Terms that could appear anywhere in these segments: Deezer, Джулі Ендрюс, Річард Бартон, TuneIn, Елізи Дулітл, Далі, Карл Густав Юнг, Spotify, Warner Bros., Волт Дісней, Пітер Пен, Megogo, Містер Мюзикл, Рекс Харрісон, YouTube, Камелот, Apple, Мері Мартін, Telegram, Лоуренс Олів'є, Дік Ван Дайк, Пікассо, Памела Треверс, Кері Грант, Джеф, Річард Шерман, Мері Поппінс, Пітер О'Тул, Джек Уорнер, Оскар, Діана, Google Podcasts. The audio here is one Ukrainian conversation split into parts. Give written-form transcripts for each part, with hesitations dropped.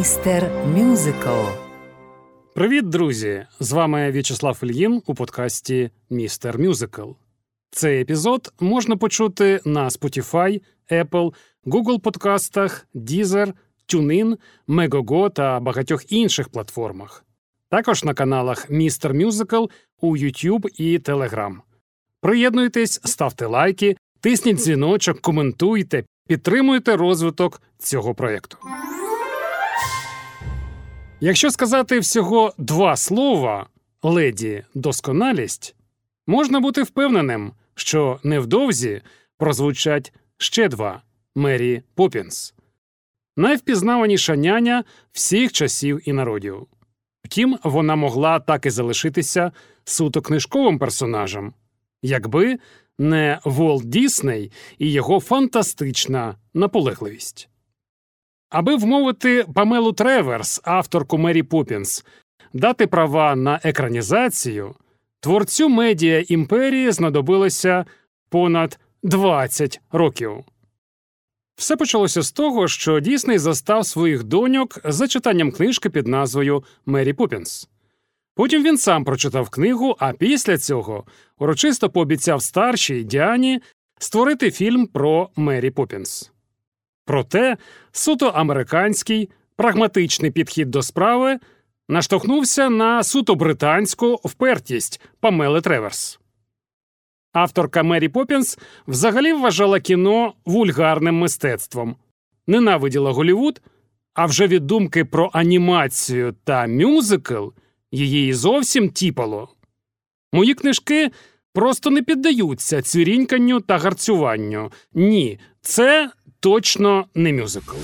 Містер Мюзикл. Привіт, друзі! З вами В'ячеслав Ільїн у подкасті «Містер Мюзикл». Цей епізод можна почути на Spotify, Apple, Google Podcasts, Deezer, TuneIn, Megogo та багатьох інших платформах. Також на каналах «Містер Мюзикл» у YouTube і Telegram. Приєднуйтесь, ставте лайки, тисніть дзвіночок, коментуйте, підтримуйте розвиток цього проєкту. Якщо сказати всього 2 слова «леді досконалість», можна бути впевненим, що невдовзі прозвучать ще 2 «Мері Поппінс». Найвпізнаваніша няня всіх часів і народів. Втім, вона могла так і залишитися суто книжковим персонажем, якби не Волт Дісней і його фантастична наполегливість. Аби вмовити Памелу Треверс, авторку «Мері Поппінс», дати права на екранізацію, творцю медіа імперії знадобилося понад 20 років. Все почалося з того, що Дісней застав своїх доньок за читанням книжки під назвою «Мері Поппінс». Потім він сам прочитав книгу, а після цього урочисто пообіцяв старшій Діані створити фільм про Мері Поппінс. Проте суто американський, прагматичний підхід до справи наштовхнувся на суто британську впертість Памели Треверс. Авторка «Мері Поппінс» взагалі вважала кіно вульгарним мистецтвом, ненавиділа Голлівуд, а вже від думки про анімацію та мюзикл її зовсім тіпало. Мої книжки просто не піддаються цвіріньканню та гарцюванню. Ні, це точно не мюзикл.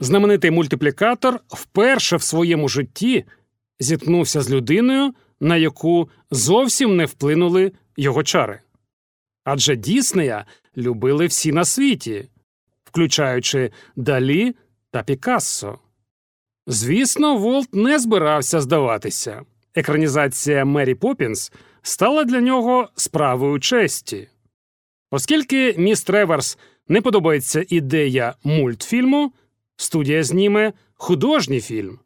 Знаменитий мультиплікатор вперше в своєму житті зіткнувся з людиною, на яку зовсім не вплинули його чари. Адже Діснея любили всі на світі, включаючи Далі та Пікассо. Звісно, Волт не збирався здаватися. Екранізація «Мері Поппінс» стала для нього справою честі. Оскільки міс Треверс не подобається ідея мультфільму, студія зніме художній фільм.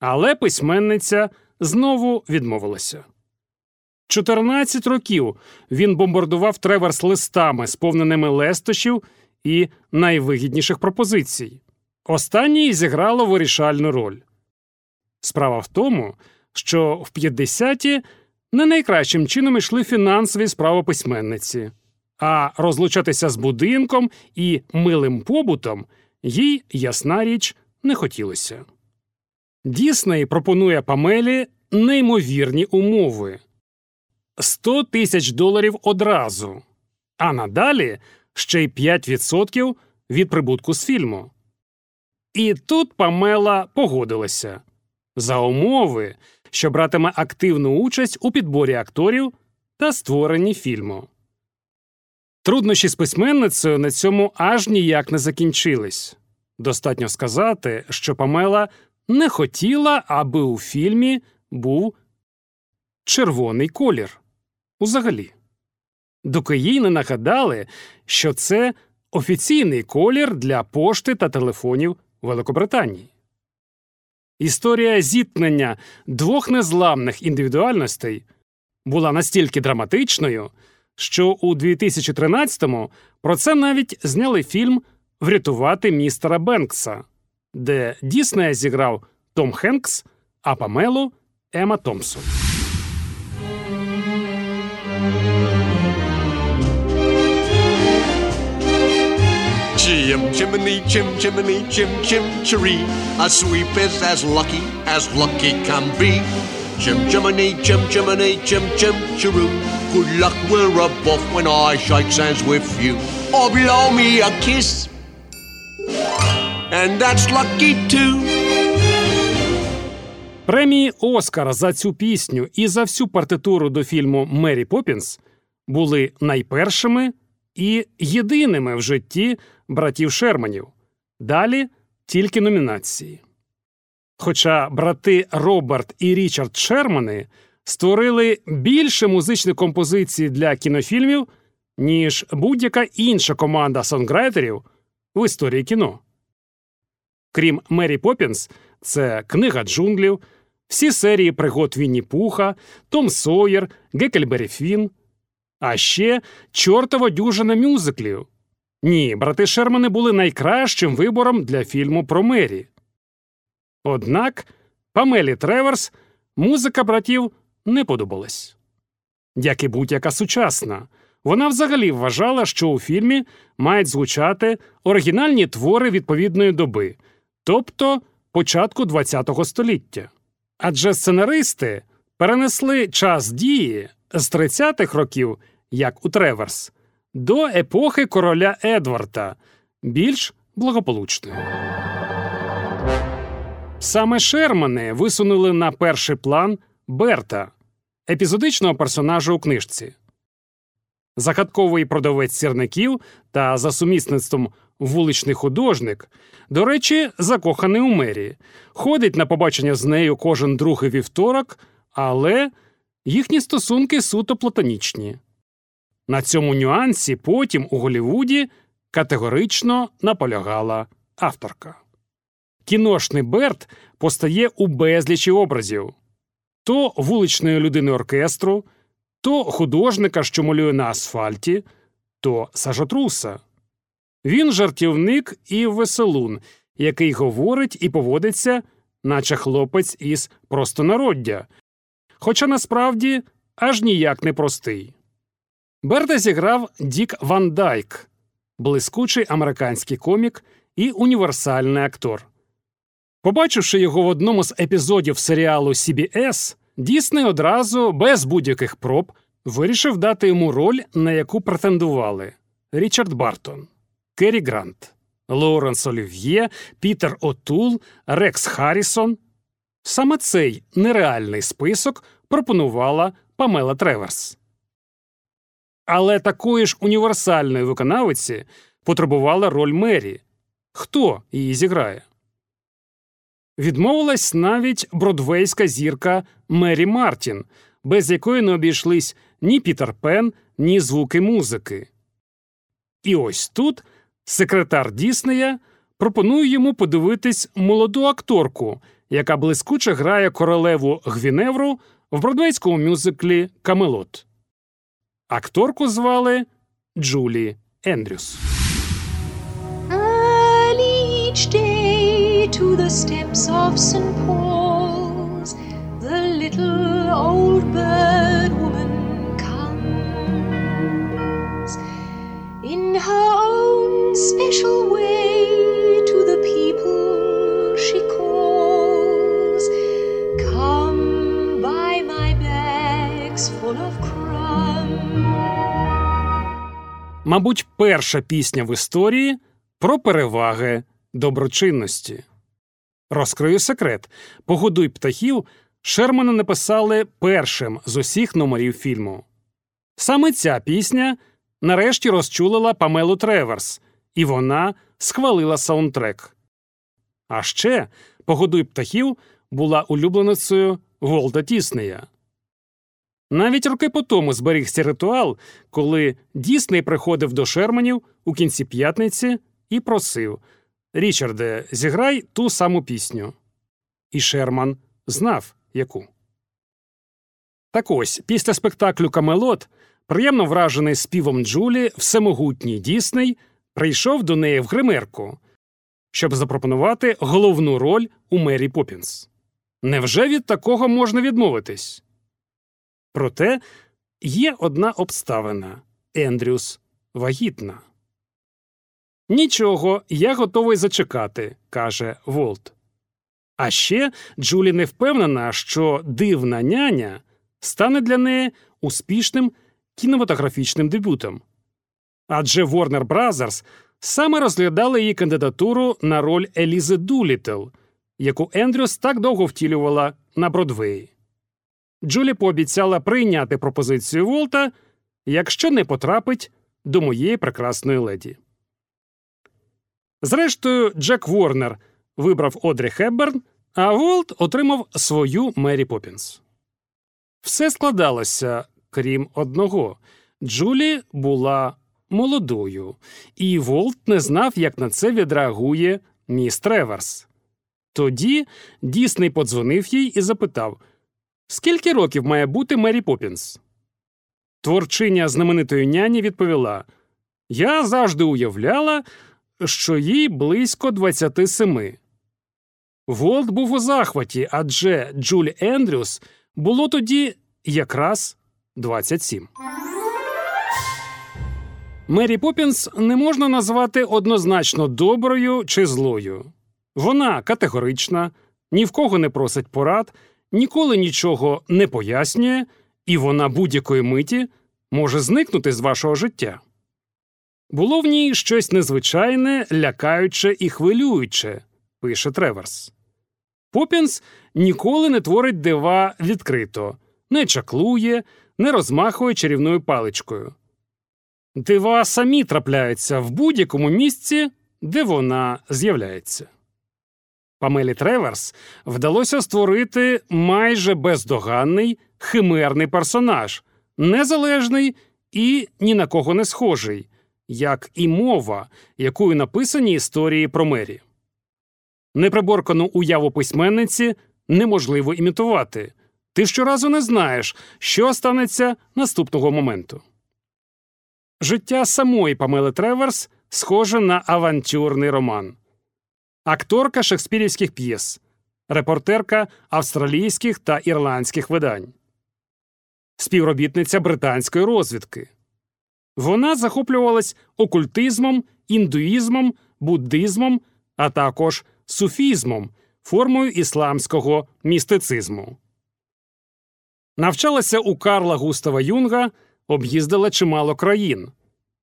Але письменниця знову відмовилася. 14 років він бомбардував Треверс листами, сповненими лестощів і найвигідніших пропозицій. Останнє зіграло вирішальну роль. Справа в тому, що в 50-ті не найкращим чином йшли фінансові справи письменниці, а розлучатися з будинком і милим побутом їй, ясна річ, не хотілося. Дісней пропонує Памелі неймовірні умови. $100 000 одразу, а надалі ще й 5% від прибутку з фільму. І тут Памела погодилася. За умови, що братиме активну участь у підборі акторів та створенні фільму. Труднощі з письменницею на цьому аж ніяк не закінчились. Достатньо сказати, що Памела не хотіла, аби у фільмі був червоний колір. Узагалі. Доки їй не нагадали, що це офіційний колір для пошти та телефонів Великобританії. Історія зіткнення 2 незламних індивідуальностей була настільки драматичною, що у 2013-му про це навіть зняли фільм «Врятувати містера Бенкса», де Діснея зіграв Том Хенкс, а Памелу – Ема Томпсон. Chimney, chim, chimney, chim, chim, chiree. A sweep is as lucky can be. Chim, chimney, chim, chimney, chim, chim, chiroo. Good luck, we're above when I shake hands with you. Or blow me a kiss. And that's lucky too. Премії Оскара за цю пісню і за всю партитуру до фільму «Мері Поппінс» були найпершими і єдиними в житті братів Шерманів. Далі тільки номінації. Хоча брати Роберт і Річард Шермани створили більше музичних композицій для кінофільмів, ніж будь-яка інша команда сонграйтерів в історії кіно. Крім «Мері Поппінс» – це «Книга джунглів», всі серії пригод Вінні-Пуха, Том Сойєр, Геккельбері Фін, а ще чортова дюжина мюзиклів. Ні, брати Шермани були найкращим вибором для фільму про Мері. Однак Памелі Треверс музика братів не подобалась. Як і будь-яка сучасна, вона взагалі вважала, що у фільмі мають звучати оригінальні твори відповідної доби, тобто початку ХХ століття. Адже сценаристи перенесли час дії з 30-х років, як у Треверс, до епохи короля Едварда, більш благополучної. Саме Шермани висунули на перший план Берта, епізодичного персонажа у книжці. Загадковий продавець сірників та за сумісництвом вуличний художник, до речі, закоханий у Мері, ходить на побачення з нею кожен другий вівторок, але їхні стосунки суто платонічні. На цьому нюансі потім у Голлівуді категорично наполягала авторка. Кіношний Берт постає у безлічі образів. То вуличної людини оркестру, то художника, що малює на асфальті, то сажотруса. Він жартівник і веселун, який говорить і поводиться, наче хлопець із простонароддя, хоча насправді аж ніяк не простий. Берта зіграв Дік Ван Дайк, блискучий американський комік і універсальний актор. Побачивши його в одному з епізодів серіалу CBS, Дісней одразу, без будь-яких проб, вирішив дати йому роль, на яку претендували Річард Бартон, Кері Грант, Лоуренс Олів'є, Пітер О'Тул, Рекс Харрісон. Саме цей нереальний список пропонувала Памела Треверс. Але такої ж універсальної виконавиці потребувала роль Мері. Хто її зіграє? Відмовилась навіть бродвейська зірка Мері Мартін, без якої не обійшлись ні Пітер Пен, ні звуки музики. І ось тут секретар Діснея пропонує йому подивитись молоду акторку, яка блискуче грає королеву Гвіневру в бродвейському мюзиклі «Камелот». Акторку звали Джулі Ендрюс. To the steps of St. Paul's, the little old bird woman comes in her own special way to the people she calls. Come buy my bags full of crumbs. Мабуть, перша пісня в історії про переваги доброчинності. Розкрию секрет. «Погодуй птахів» Шермани написали першим з усіх номерів фільму. Саме ця пісня нарешті розчулила Памелу Треверс, і вона схвалила саундтрек. А ще «Погодуй птахів» була улюбленицею Волта Діснея. Навіть роки по тому зберігся ритуал, коли Дісней приходив до Шерманів у кінці п'ятниці і просив: «Річарде, зіграй ту саму пісню». І Шерман знав, яку. Так ось, після спектаклю «Камелот», приємно вражений співом Джулі, всемогутній Дісней прийшов до неї в гримерку, щоб запропонувати головну роль у «Мері Поппінс». Невже від такого можна відмовитись? Проте є одна обставина. Ендрюс вагітна. «Нічого, я готовий зачекати», – каже Волт. А ще Джулі не впевнена, що «Дивна няня» стане для неї успішним кінематографічним дебютом. Адже Warner Bros. Саме розглядали її кандидатуру на роль Елізи Дулітл, яку Ендрюс так довго втілювала на Бродвеї. Джулі пообіцяла прийняти пропозицію Волта, якщо не потрапить до моєї прекрасної леді. Зрештою, Джек Уорнер вибрав Одрі Хепберн, а Волт отримав свою Мері Поппінс. Все складалося, крім одного. Джулі була молодою, і Волт не знав, як на це відреагує міс Треверс. Тоді Дісней подзвонив їй і запитав, скільки років має бути Мері Поппінс? Творчиня знаменитої няні відповіла, я завжди уявляла, що їй близько 27. Волт був у захваті, адже Джулі Ендрюс було тоді якраз 27. Мері Поппінс не можна назвати однозначно доброю чи злою. Вона категорична, ні в кого не просить порад, ніколи нічого не пояснює, і вона будь-якої миті може зникнути з вашого життя. Було в ній щось незвичайне, лякаюче і хвилююче, пише Треверс. Поппінс ніколи не творить дива відкрито, не чаклує, не розмахує чарівною паличкою. Дива самі трапляються в будь-якому місці, де вона з'являється. Памелі Треверс вдалося створити майже бездоганний химерний персонаж, незалежний і ні на кого не схожий, як і мова, якою написані історії про Мері. Неприборкану уяву письменниці неможливо імітувати. Ти щоразу не знаєш, що станеться наступного моменту. Життя самої Памели Треверс схоже на авантюрний роман. Акторка шекспірівських п'єс, репортерка австралійських та ірландських видань, співробітниця британської розвідки. Вона захоплювалась окультизмом, індуїзмом, буддизмом, а також суфізмом, формою ісламського містицизму. Навчалася у Карла Густава Юнга, об'їздила чимало країн.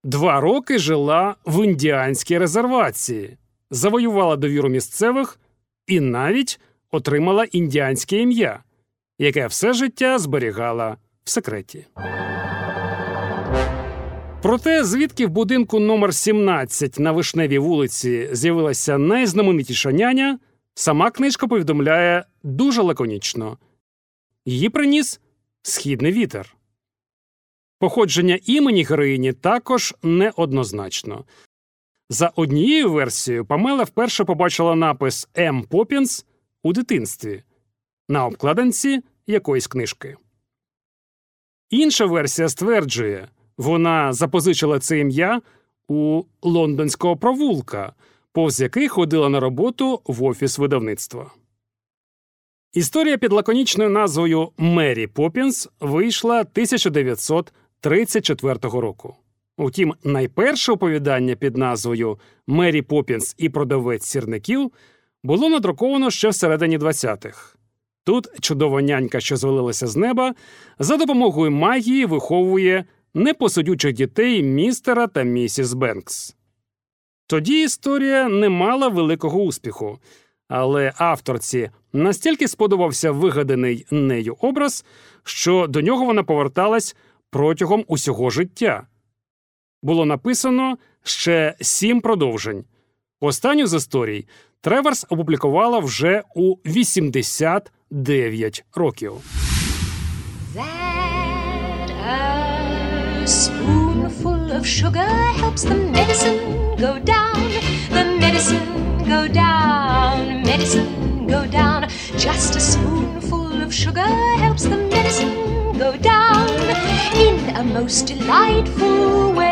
2 роки жила в індіанській резервації, завоювала довіру місцевих і навіть отримала індіанське ім'я, яке все життя зберігала в секреті. Проте, звідки в будинку номер 17 на Вишневій вулиці з'явилася найзнаменитіша няня, сама книжка повідомляє дуже лаконічно. Її приніс східний вітер. Походження імені героїні також неоднозначно. За однією версією, Памела вперше побачила напис «М. Поппінс» у дитинстві на обкладинці якоїсь книжки. Інша версія стверджує, вона запозичила це ім'я у лондонського провулка, повз який ходила на роботу в офіс видавництва. Історія під лаконічною назвою «Мері Поппінс» вийшла 1934 року. Утім, найперше оповідання під назвою «Мері Поппінс і продавець сірників» було надруковано ще всередині 20-х. Тут чудова нянька, що звалилася з неба, за допомогою магії виховує непосидючих дітей містера та місіс Бенкс. Тоді історія не мала великого успіху, але авторці настільки сподобався вигаданий нею образ, що до нього вона поверталась протягом усього життя. Було написано ще 7 продовжень. Останню з історій Треверс опублікувала вже у 89 років. A spoonful of sugar helps the medicine go down, the medicine go down, medicine go down. Just a spoonful of sugar helps the medicine go down in a most delightful way.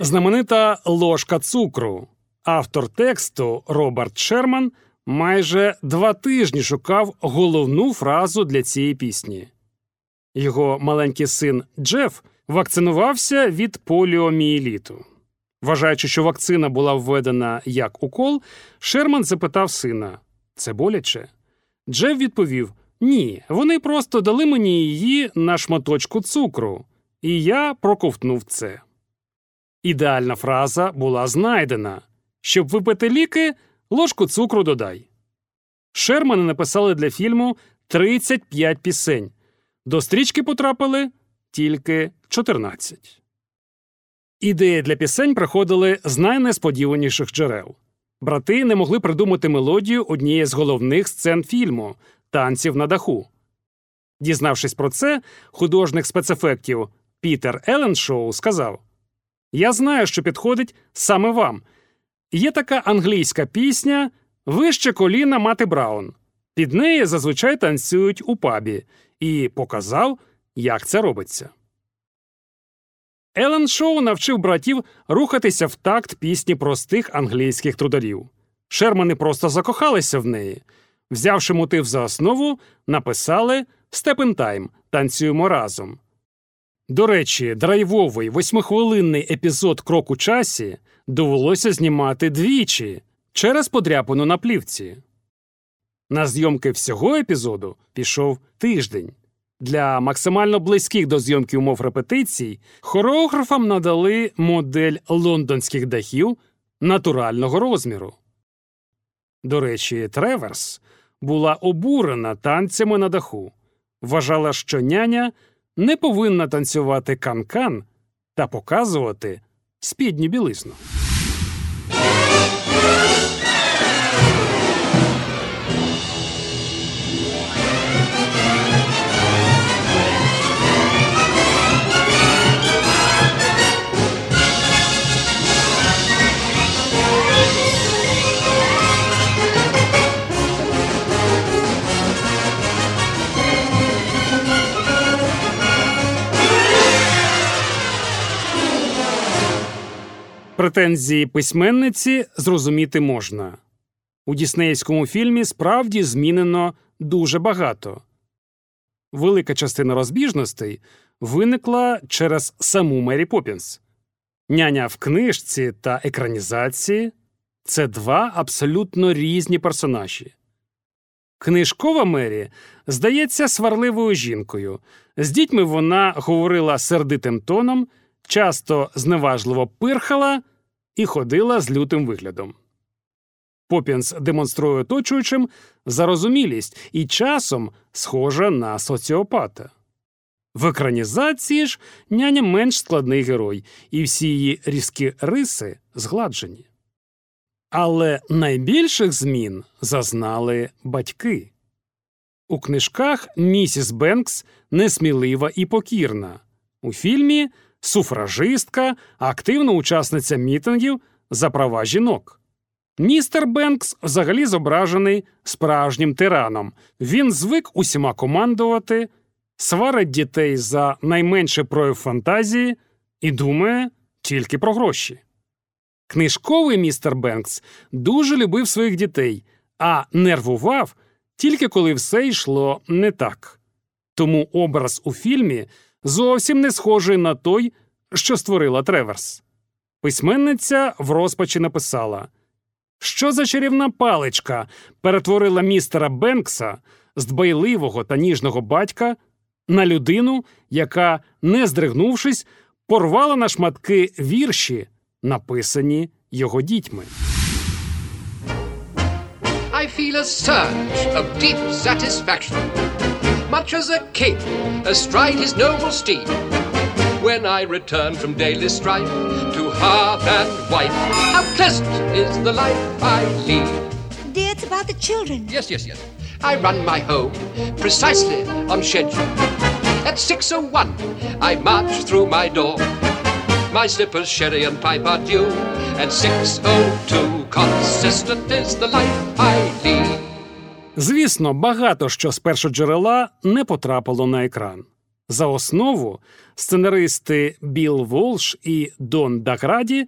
Знаменита ложка цукру. Автор тексту Річард Шерман майже 2 тижні шукав головну фразу для цієї пісні. Його маленький син Джеф вакцинувався від поліомієліту. Вважаючи, що вакцина була введена як укол, Шерман запитав сина, «Це боляче?». Джеф відповів, «Ні, вони просто дали мені її на шматочку цукру, і я проковтнув це». Ідеальна фраза була знайдена. Щоб випити ліки, ложку цукру додай. Шермани написали для фільму 35 пісень. До стрічки потрапили тільки 14. Ідеї для пісень приходили з найнесподіваніших джерел. Брати не могли придумати мелодію однієї з головних сцен фільму – «Танців на даху». Дізнавшись про це, художник спецефектів Пітер Елленшоу сказав: «Я знаю, що підходить саме вам. Є така англійська пісня «Вище коліна мати Браун». Під неї зазвичай танцюють у пабі». І показав, як це робиться. Елленшоу навчив братів рухатися в такт пісні простих англійських трударів. Шермани просто закохалися в неї. Взявши мотив за основу, написали «Step in time» – «Танцюємо разом». До речі, драйвовий восьмихвилинний епізод «Крок у часі» довелося знімати двічі через подряпину на плівці. На зйомки всього епізоду пішов тиждень. Для максимально близьких до зйомки умов репетицій хореографам надали модель лондонських дахів натурального розміру. До речі, Треверс була обурена танцями на даху. Вважала, що няня не повинна танцювати канкан та показувати спідню білизну. Претензії письменниці зрозуміти можна. У діснеївському фільмі справді змінено дуже багато. Велика частина розбіжностей виникла через саму Мері Поппінс. Няня в книжці та екранізації – це два абсолютно різні персонажі. Книжкова Мері здається сварливою жінкою. З дітьми вона говорила сердитим тоном, часто зневажливо пирхала і ходила з лютим виглядом. Поппінс демонструє оточуючим зарозумілість і часом схожа на соціопата. В екранізації ж няня менш складний герой, і всі її різкі риси згладжені. Але найбільших змін зазнали батьки. У книжках місіс Бенкс несмілива і покірна. У фільмі – суфражистка, активна учасниця мітингів за права жінок. Містер Бенкс взагалі зображений справжнім тираном. Він звик усіма командувати, сварить дітей за найменший прояв фантазії і думає тільки про гроші. Книжковий містер Бенкс дуже любив своїх дітей, а нервував тільки коли все йшло не так. Тому образ у фільмі зовсім не схожий на той, що створила Треверс. Письменниця в розпачі написала: «Що за чарівна паличка перетворила містера Бенкса з дбайливого та ніжного батька на людину, яка, не здригнувшись, порвала на шматки вірші, написані його дітьми». I feel a surge of deep satisfaction. Much as a king astride his noble steed, when I return from daily strife to hearth and wife, how pleasant is the life I lead. Dear, it's about the children. Yes. I run my home precisely on schedule. At 6:01, I march through my door. My slippers, sherry and pipe are due. At 6:02, consistent is the life I lead. Звісно, багато що з першоджерела не потрапило на екран. За основу сценаристи Білл Волш і Дон Даграді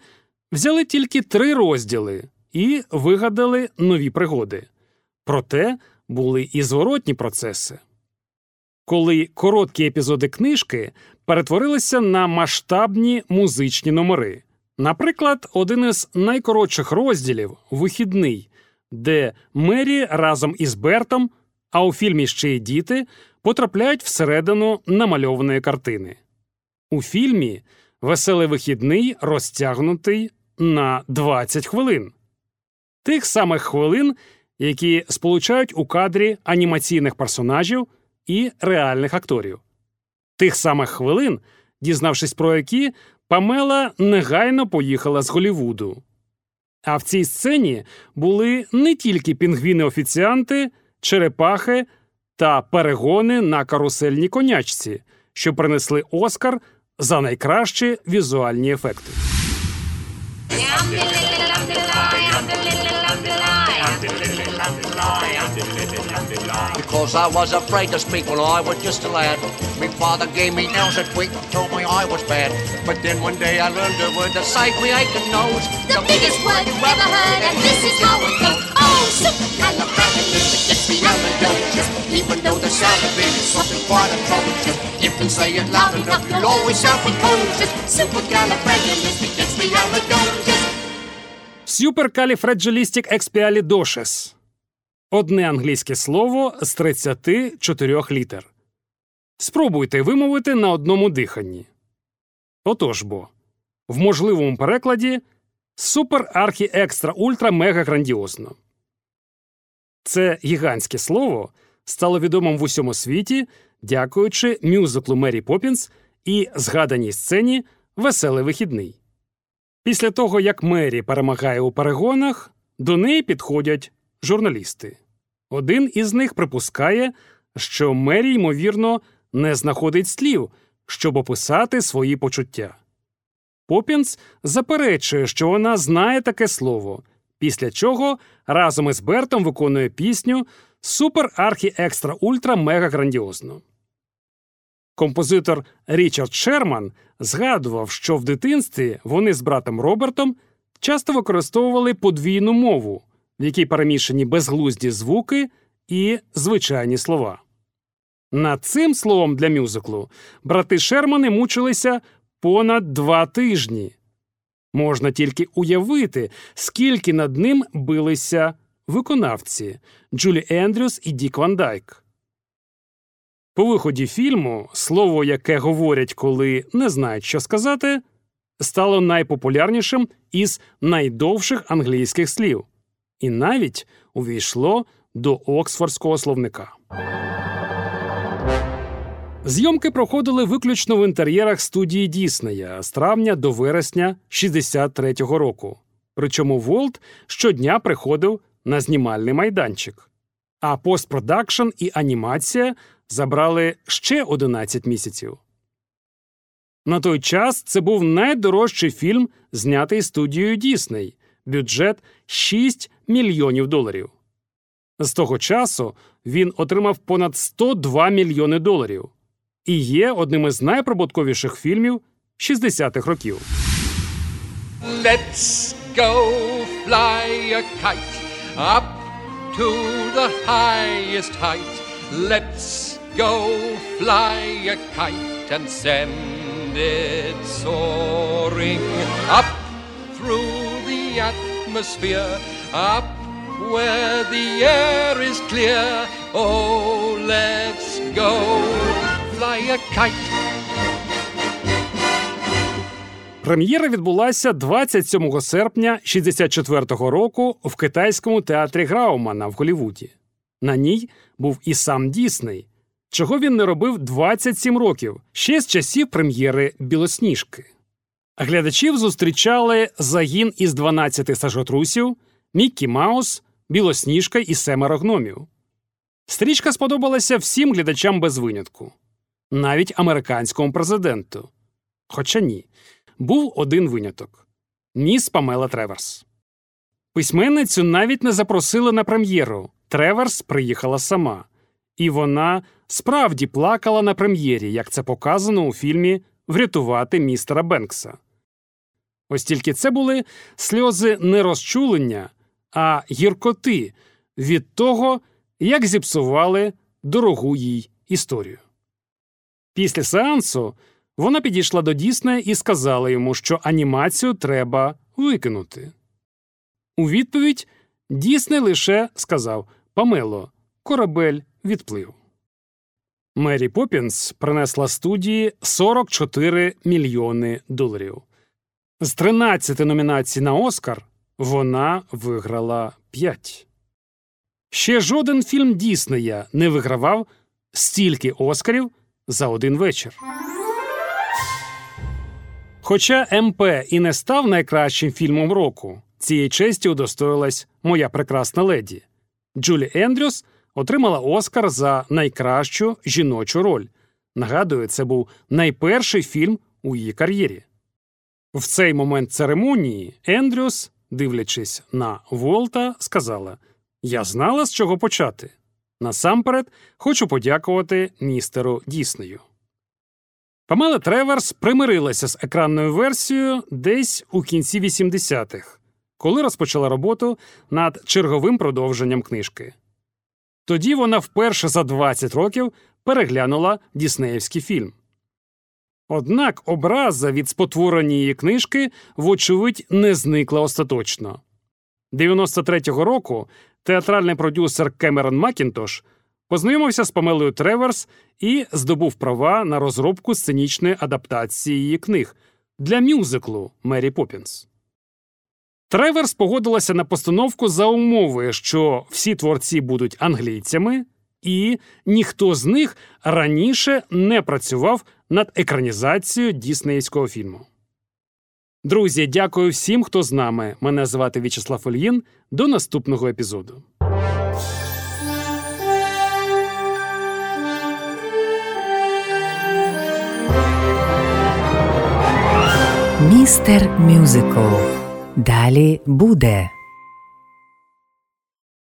взяли тільки 3 розділи і вигадали нові пригоди. Проте були і зворотні процеси. Коли короткі епізоди книжки перетворилися на масштабні музичні номери. Наприклад, один із найкоротших розділів «Вихідний», де Мері разом із Бертом, а у фільмі ще й діти, потрапляють всередину намальованої картини. У фільмі «Веселий вихідний» розтягнутий на 20 хвилин. Тих самих хвилин, які сполучають у кадрі анімаційних персонажів і реальних акторів. Тих самих хвилин, дізнавшись про які, Памела негайно поїхала з Голлівуду. А в цій сцені були не тільки пінгвіни-офіціанти, черепахи та перегони на карусельній конячці, що принесли Оскар за найкращі візуальні ефекти. Because I was afraid to speak when I was just a lad. My father gave me nails a tweak, told me I was bad. But then one day I learned a word to say me ain't the nose. The biggest word you ever heard, and this is how it goes. Oh, supercalifragilistic, gets me out of diligence. Even though the sound of it is something quite atrocious. If you say it loud enough, you'll always sound precocious. Supercalifragilistic, gets me out of diligence. Supercalifragilisticexpialidocious. Одне англійське слово з 34 літер. Спробуйте вимовити на одному диханні. Отож бо, в можливому перекладі супер-архі-екстра-ультра-мега-грандіозно. Це гігантське слово стало відомим в усьому світі дякуючи мюзиклу Мері Поппінс і згаданій сцені «Веселий вихідний». Після того, як Мері перемагає у перегонах, до неї підходять журналісти. Один із них припускає, що Мері, ймовірно, не знаходить слів, щоб описати свої почуття. Поппінс заперечує, що вона знає таке слово, після чого разом із Бертом виконує пісню «Супер-архі-екстра-ультра-мега-грандіозно». Композитор Річард Шерман згадував, що в дитинстві вони з братом Робертом часто використовували подвійну мову, в якій перемішані безглузді звуки і звичайні слова. Над цим словом для мюзиклу брати Шермани мучилися понад 2 тижні. Можна тільки уявити, скільки над ним билися виконавці Джулі Ендрюс і Дік Ван Дайк. По виході фільму слово, яке говорять, коли не знають, що сказати, стало найпопулярнішим із найдовших англійських слів. І навіть увійшло до Оксфордського словника. Зйомки проходили виключно в інтер'єрах студії Діснея з травня до вересня 1963 року. Причому Волт щодня приходив на знімальний майданчик. А постпродакшн і анімація забрали ще 11 місяців. На той час це був найдорожчий фільм, знятий студією Дісней. Бюджет – $6 мільйонів. З того часу він отримав понад $102 мільйони і є одним із найприбутковіших фільмів 60-х років. Let's go fly a kite up to the highest height. Let's go fly a kite and send it soaring up through the atmosphere. Up where the air is clear. Oh, let's go fly a kite. Прем'єра відбулася 27 серпня 1964 року в китайському театрі Граумана в Голлівуді. На ній був і сам Дісней, чого він не робив 27 років, ще з часів прем'єри «Білосніжки». Глядачів зустрічали загін із 12 сажотрусів, Міккі Маус, Білосніжка і 7 гномів. Стрічка сподобалася всім глядачам без винятку. Навіть американському президенту. Хоча ні. Був один виняток. Міс Памела Треверс. Письменницю навіть не запросили на прем'єру. Треверс приїхала сама. І вона справді плакала на прем'єрі, як це показано у фільмі «Врятувати містера Бенкса». Ось тільки це були сльози не розчулення, а гіркоти від того, як зіпсували дорогу їй історію. Після сеансу вона підійшла до Діснея і сказала йому, що анімацію треба викинути. У відповідь Дісней лише сказав: «Памело, корабель відплив». Мері Поппінс принесла студії $44 мільйони. З 13 номінацій на «Оскар» вона виграла 5. Ще жоден фільм Діснея не вигравав стільки Оскарів за один вечір. Хоча МП і не став найкращим фільмом року, цієї честі удостоїлась «Моя прекрасна леді». Джулі Ендрюс отримала Оскар за найкращу жіночу роль. Нагадую, це був найперший фільм у її кар'єрі. В цей момент церемонії Ендрюс, дивлячись на Волта, сказала: «Я знала, з чого почати. Насамперед, хочу подякувати містеру Діснею». Памела Треверс примирилася з екранною версією десь у кінці 80-х, коли розпочала роботу над черговим продовженням книжки. Тоді вона вперше за 20 років переглянула діснеївський фільм. Однак образа від спотворення її книжки, вочевидь, не зникла остаточно. 93-го року театральний продюсер Кемерон Макінтош познайомився з Памелою Треверс і здобув права на розробку сценічної адаптації її книг для мюзиклу «Мері Поппінс». Треверс погодилася на постановку за умови, що всі творці будуть англійцями і ніхто з них раніше не працював над екранізацією діснеївського фільму. Друзі, дякую всім, хто з нами. Мене звати В'ячеслав Ільїн. До наступного епізоду. Містер Мюзикл. Далі буде.